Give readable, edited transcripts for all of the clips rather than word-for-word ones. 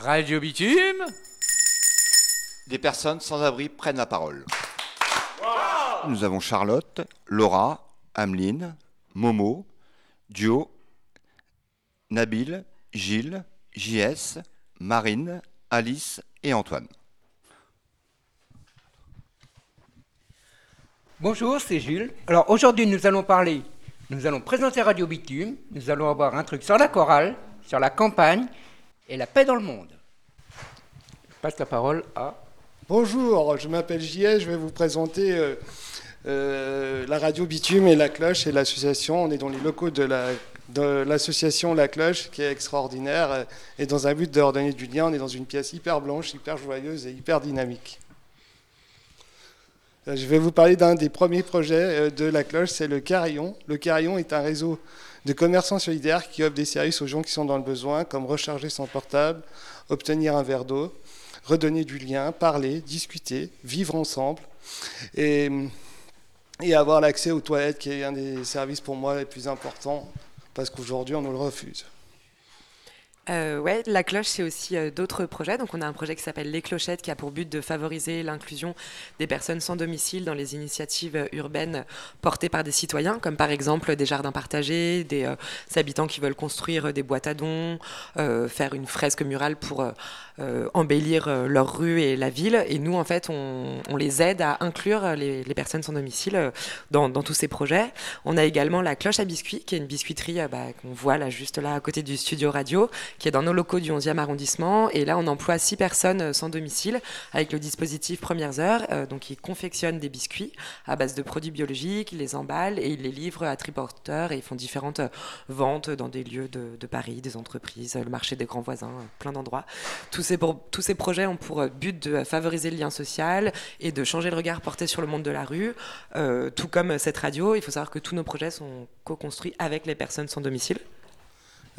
Radio Bitume. Des personnes sans abri prennent la parole. Wow. Nous avons Charlotte, Laura, Ameline, Momo, Dio, Nabil, Gilles, JS, Marine, Alice et Antoine. Bonjour, c'est Jules. Alors aujourd'hui, nous allons présenter Radio Bitume. Nous allons avoir un truc sur la chorale, sur la campagne et la paix dans le monde. Je passe la parole à... Bonjour, je m'appelle JS, je vais vous présenter la radio Bitume et la cloche et l'association. On est dans les locaux de l'association La Cloche, qui est extraordinaire, et dans un but de redonner du lien, on est dans une pièce hyper blanche, hyper joyeuse et hyper dynamique. Je vais vous parler d'un des premiers projets de La Cloche, c'est le Carillon. Le Carillon est un réseau de commerçants solidaires qui offrent des services aux gens qui sont dans le besoin, comme recharger son portable, obtenir un verre d'eau, redonner du lien, parler, discuter, vivre ensemble et avoir l'accès aux toilettes, qui est un des services pour moi les plus importants, parce qu'aujourd'hui on nous le refuse. La cloche, c'est aussi d'autres projets. Donc on a un projet qui s'appelle Les Clochettes, qui a pour but de favoriser l'inclusion des personnes sans domicile dans les initiatives urbaines portées par des citoyens, comme par exemple des jardins partagés, des habitants qui veulent construire des boîtes à dons, faire une fresque murale pour embellir leur rue et la ville. Et nous, en fait, on les aide à inclure les personnes sans domicile dans tous ces projets. On a également la cloche à biscuits, qui est une biscuiterie qu'on voit là, juste là, à côté du studio radio, qui est dans nos locaux du 11e arrondissement. Et là, on emploie 6 personnes sans domicile avec le dispositif Premières Heures. Donc, ils confectionnent des biscuits à base de produits biologiques, ils les emballent et ils les livrent à triporteurs. Et ils font différentes ventes dans des lieux de Paris, des entreprises, le marché des grands voisins, plein d'endroits. Tous ces projets ont pour but de favoriser le lien social et de changer le regard porté sur le monde de la rue. Tout comme cette radio, il faut savoir que tous nos projets sont co-construits avec les personnes sans domicile.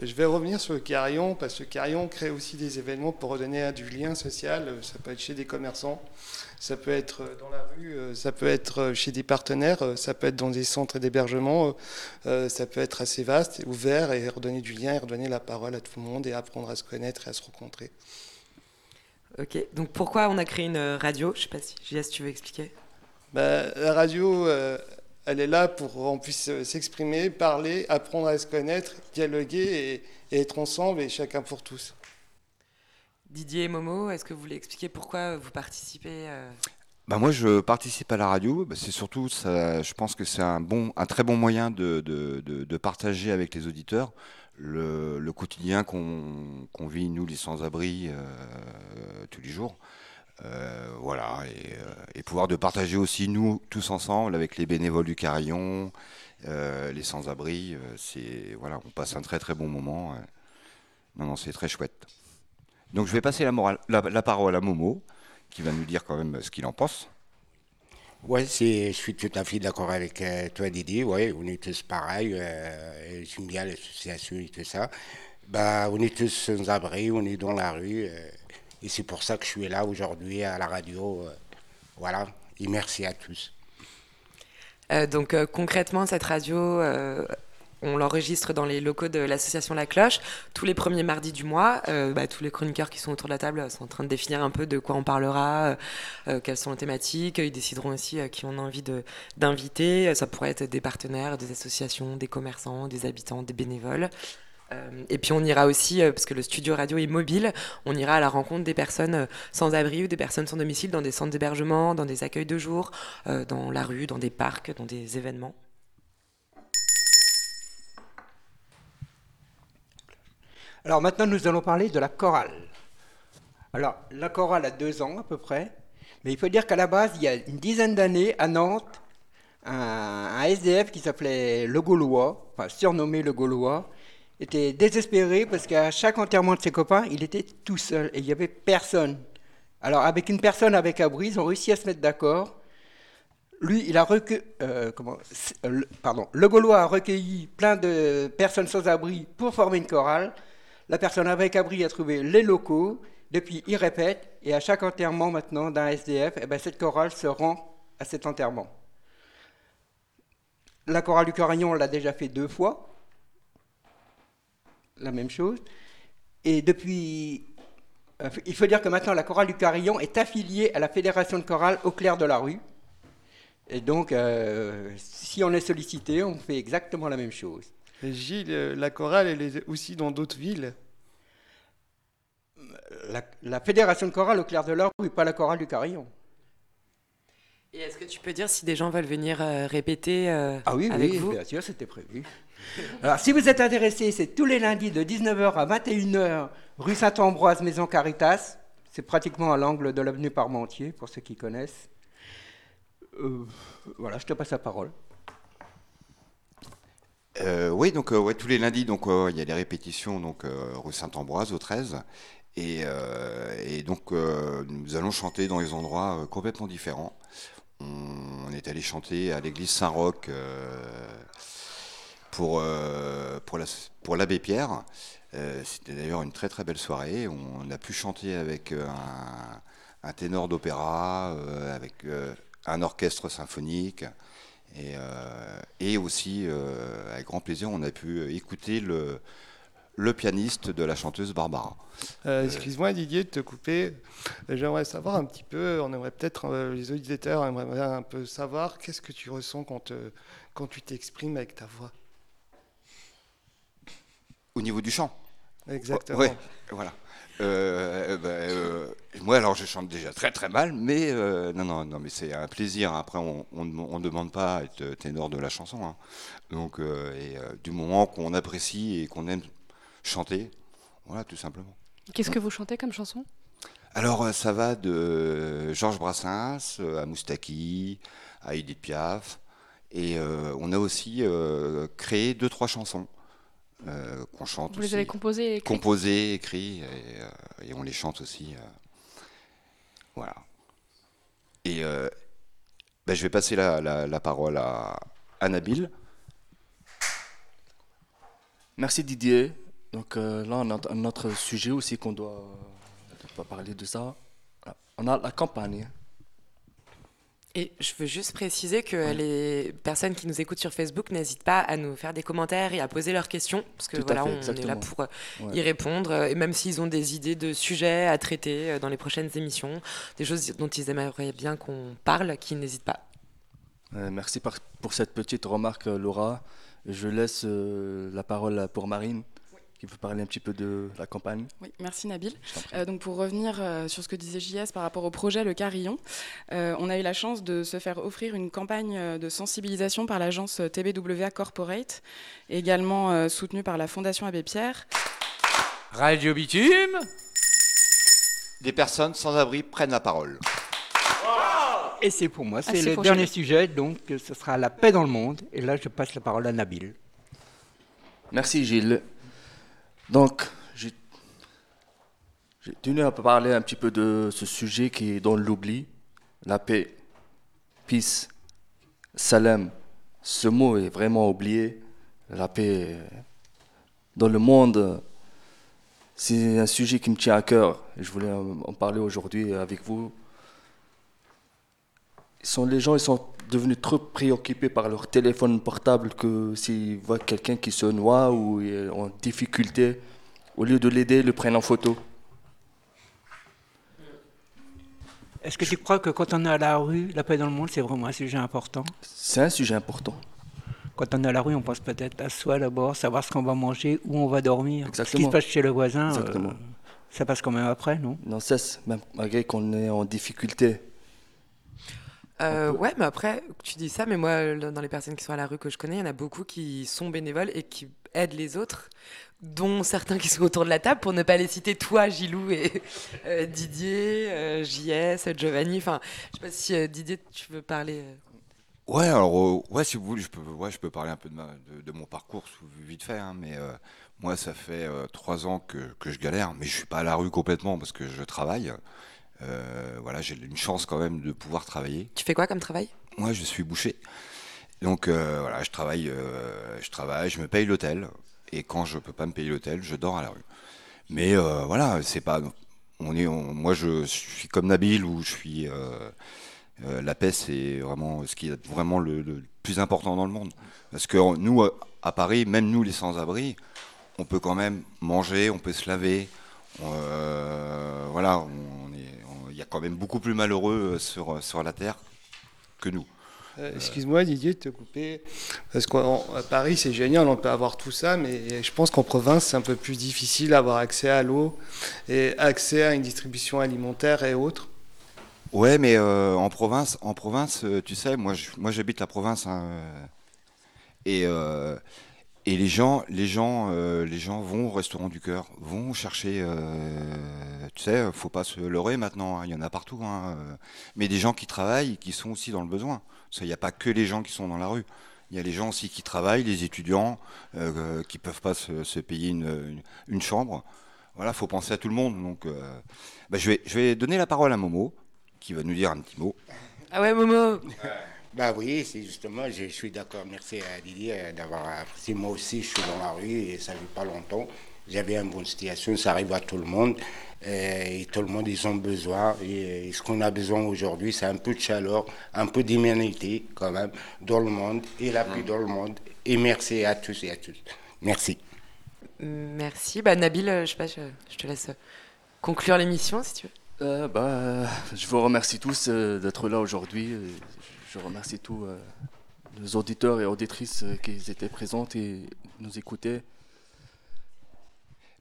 Je vais revenir sur le Carillon, parce que le Carillon crée aussi des événements pour redonner du lien social. Ça peut être chez des commerçants, ça peut être dans la rue, ça peut être chez des partenaires, ça peut être dans des centres d'hébergement, ça peut être assez vaste, ouvert, et redonner du lien et redonner la parole à tout le monde et apprendre à se connaître et à se rencontrer. Ok, donc pourquoi on a créé une radio ? Je ne sais pas si J.S. tu veux expliquer. La radio... Elle est là pour qu'on puisse s'exprimer, parler, apprendre à se connaître, dialoguer et être ensemble, et chacun pour tous. Didier et Momo, est-ce que vous voulez expliquer pourquoi vous participez ? Moi, je participe à la radio. C'est surtout, ça, je pense que c'est un très bon moyen de partager avec les auditeurs le quotidien qu'on vit, nous, les sans-abri, tous les jours. Et pouvoir de partager aussi, nous, tous ensemble, avec les bénévoles du Carillon, les sans-abri, on passe un très très bon moment. Non, c'est très chouette. Donc je vais passer la parole à Momo, qui va nous dire quand même ce qu'il en pense. Oui, je suis tout à fait d'accord avec toi, Didier. Oui, on est tous pareils, j'aime bien l'association et tout ça. On est tous sans-abri, on est dans la rue... Et c'est pour ça que je suis là aujourd'hui à la radio. Voilà, et merci à tous. Concrètement, cette radio, on l'enregistre dans les locaux de l'association La Cloche tous les premiers mardis du mois. Tous les chroniqueurs qui sont autour de la table sont en train de définir un peu de quoi on parlera, quelles sont les thématiques. Ils décideront aussi qui on a envie d'inviter. Ça pourrait être des partenaires, des associations, des commerçants, des habitants, des bénévoles. Et puis on ira aussi, parce que le studio radio est mobile, on ira à la rencontre des personnes sans abri ou des personnes sans domicile dans des centres d'hébergement, dans des accueils de jour, dans la rue, dans des parcs, dans des événements. Alors maintenant nous allons parler de la chorale. Alors la chorale a 2 ans à peu près, mais il faut dire qu'à la base il y a une dizaine d'années à Nantes, un SDF qui s'appelait le Gaulois, surnommé le Gaulois, était désespéré parce qu'à chaque enterrement de ses copains, il était tout seul et il n'y avait personne. Alors avec une personne avec abri, ils ont réussi à se mettre d'accord. Lui, le Gaulois a recueilli plein de personnes sans abri pour former une chorale. La personne avec abri a trouvé les locaux. Depuis, il répète, et à chaque enterrement maintenant d'un SDF, cette chorale se rend à cet enterrement. La chorale du Corignan, on l'a déjà fait 2 fois. La même chose, et depuis Il faut dire que maintenant, la chorale du Carillon est affiliée à la Fédération de chorales au Clair de la Rue. Et donc, si on est sollicité, on fait exactement la même chose. Et Gilles, la chorale, elle est aussi dans d'autres villes ? La Fédération de chorales au Clair de la Rue, pas la chorale du Carillon. Et est-ce que tu peux dire si des gens veulent venir répéter avec vous ? Bien sûr, c'était prévu. Alors, si vous êtes intéressés, c'est tous les lundis de 19h à 21h, rue Saint-Ambroise, Maison Caritas. C'est pratiquement à l'angle de l'avenue Parmentier, pour ceux qui connaissent. Voilà, je te passe la parole. Oui, donc tous les lundis, il y a les répétitions rue Saint-Ambroise au 13. Et donc, nous allons chanter dans des endroits complètement différents. On est allé chanter à l'église Saint-Roch pour l'abbé Pierre. C'était d'ailleurs une très très belle soirée. On a pu chanter avec un ténor d'opéra, avec un orchestre symphonique. Et aussi, avec grand plaisir, on a pu écouter le pianiste de la chanteuse Barbara. Excuse-moi Didier de te couper, j'aimerais savoir un petit peu, les auditeurs aimeraient un peu savoir qu'est-ce que tu ressens quand tu t'exprimes avec ta voix. Au niveau du chant. Exactement. Oui, voilà. Moi alors je chante déjà très très mal, mais mais c'est un plaisir. Après on demande pas à être ténor de la chanson, hein. Donc, du moment qu'on apprécie et qu'on aime chanter, voilà, tout simplement. Qu'est-ce que vous chantez comme chanson ? Alors ça va de Georges Brassens à Moustaki, à Edith Piaf, et on a aussi créé 2-3 chansons. Qu'on chante vous aussi. Les avez composés et écrits ? Composés, écrits, et on les chante aussi. Voilà. Et je vais passer la parole à Nabil. Merci Didier. Donc, là, on a un autre sujet aussi qu'on doit parler de ça. On a la campagne. Et je veux juste préciser que les personnes qui nous écoutent sur Facebook n'hésitent pas à nous faire des commentaires et à poser leurs questions, parce que on exactement. Est là pour y répondre, et même s'ils ont des idées de sujets à traiter dans les prochaines émissions, des choses dont ils aimeraient bien qu'on parle, qu'ils n'hésitent pas. Merci pour cette petite remarque, Laura. Je laisse la parole pour Marine, qui peut parler un petit peu de la campagne. Oui, merci Nabil. Donc pour revenir sur ce que disait JS par rapport au projet Le Carillon, on a eu la chance de se faire offrir une campagne de sensibilisation par l'agence TBWA Corporate, également soutenue par la Fondation Abbé Pierre. Radio Bitume. Des personnes sans abri prennent la parole. Et c'est pour moi, c'est le dernier sujet, donc ce sera la paix dans le monde. Et là, je passe la parole à Nabil. Merci Gilles. Donc, j'ai tenu à parler un petit peu de ce sujet qui est dans l'oubli, la paix, peace, salam. Ce mot est vraiment oublié. La paix dans le monde, c'est un sujet qui me tient à cœur. Je voulais en parler aujourd'hui avec vous. Les gens sont devenus trop préoccupés par leur téléphone portable que s'ils voient quelqu'un qui se noie ou est en difficulté, au lieu de l'aider, ils le prennent en photo. Est-ce que tu crois que quand on est à la rue, la paix dans le monde, c'est vraiment un sujet important ? C'est un sujet important. Quand on est à la rue, on pense peut-être à soi d'abord, savoir ce qu'on va manger, où on va dormir. Exactement. Ce qui se passe chez le voisin, ça passe quand même après, non ? Non, cesse, même malgré qu'on est en difficulté. Mais après, tu dis ça, mais moi, dans les personnes qui sont à la rue que je connais, il y en a beaucoup qui sont bénévoles et qui aident les autres, dont certains qui sont autour de la table, pour ne pas les citer, toi, Gilou, et Didier, JS, Giovanni, enfin, je sais pas si Didier, tu veux parler si vous voulez, je peux parler un peu de mon parcours, vite fait, hein, mais moi, ça fait 3 ans que je galère, mais je suis pas à la rue complètement, parce que je travaille. J'ai une chance quand même de pouvoir travailler. Tu fais quoi comme travail ? Moi, je suis boucher. Donc, je travaille, je me paye l'hôtel. Et quand je peux pas me payer l'hôtel, je dors à la rue. Mais c'est pas... Moi, je suis comme Nabil, où je suis... la paix, c'est vraiment ce qui est vraiment le plus important dans le monde. Parce que nous, à Paris, même nous, les sans-abri, on peut quand même manger, on peut se laver... Voilà, il y a quand même beaucoup plus malheureux sur la terre que nous. Excuse-moi Didier de te couper, parce qu'à Paris c'est génial, on peut avoir tout ça, mais je pense qu'en province c'est un peu plus difficile d'avoir accès à l'eau et accès à une distribution alimentaire et autres. Ouais, mais en province, tu sais, moi j'habite la province, hein, et les gens vont au restaurant du cœur, vont chercher, tu sais, faut pas se leurrer maintenant, hein, y en a partout, hein, mais des gens qui travaillent, qui sont aussi dans le besoin. Il n'y a pas que les gens qui sont dans la rue. Il y a les gens aussi qui travaillent, les étudiants, qui ne peuvent pas se payer une chambre. Voilà, il faut penser à tout le monde. Donc, je vais donner la parole à Momo, qui va nous dire un petit mot. Ah ouais, Momo oui, c'est justement, je suis d'accord. Merci à Didier d'avoir apprécié. Moi aussi, je suis dans la rue et ça ne fait pas longtemps. J'avais une bonne situation, ça arrive à tout le monde. Et tout le monde, ils ont besoin. Et ce qu'on a besoin aujourd'hui, c'est un peu de chaleur, un peu d'humanité, quand même, dans le monde, et l'appui dans le monde. Et merci à tous et à toutes. Merci. Merci. Nabil, je te laisse conclure l'émission, si tu veux. Je vous remercie tous d'être là aujourd'hui. Je remercie tous les auditeurs et auditrices qui étaient présents et nous écoutaient.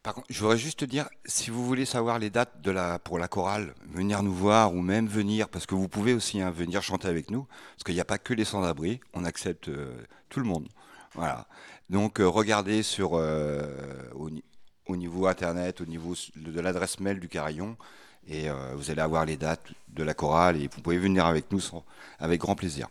Par contre, je voudrais juste te dire, si vous voulez savoir les dates pour la chorale, venir nous voir ou même venir, parce que vous pouvez aussi venir chanter avec nous, parce qu'il n'y a pas que les sans-abri, on accepte tout le monde. Voilà. Donc regardez au niveau internet, au niveau de l'adresse mail du Carillon, et vous allez avoir les dates de la chorale et vous pouvez venir avec nous avec grand plaisir.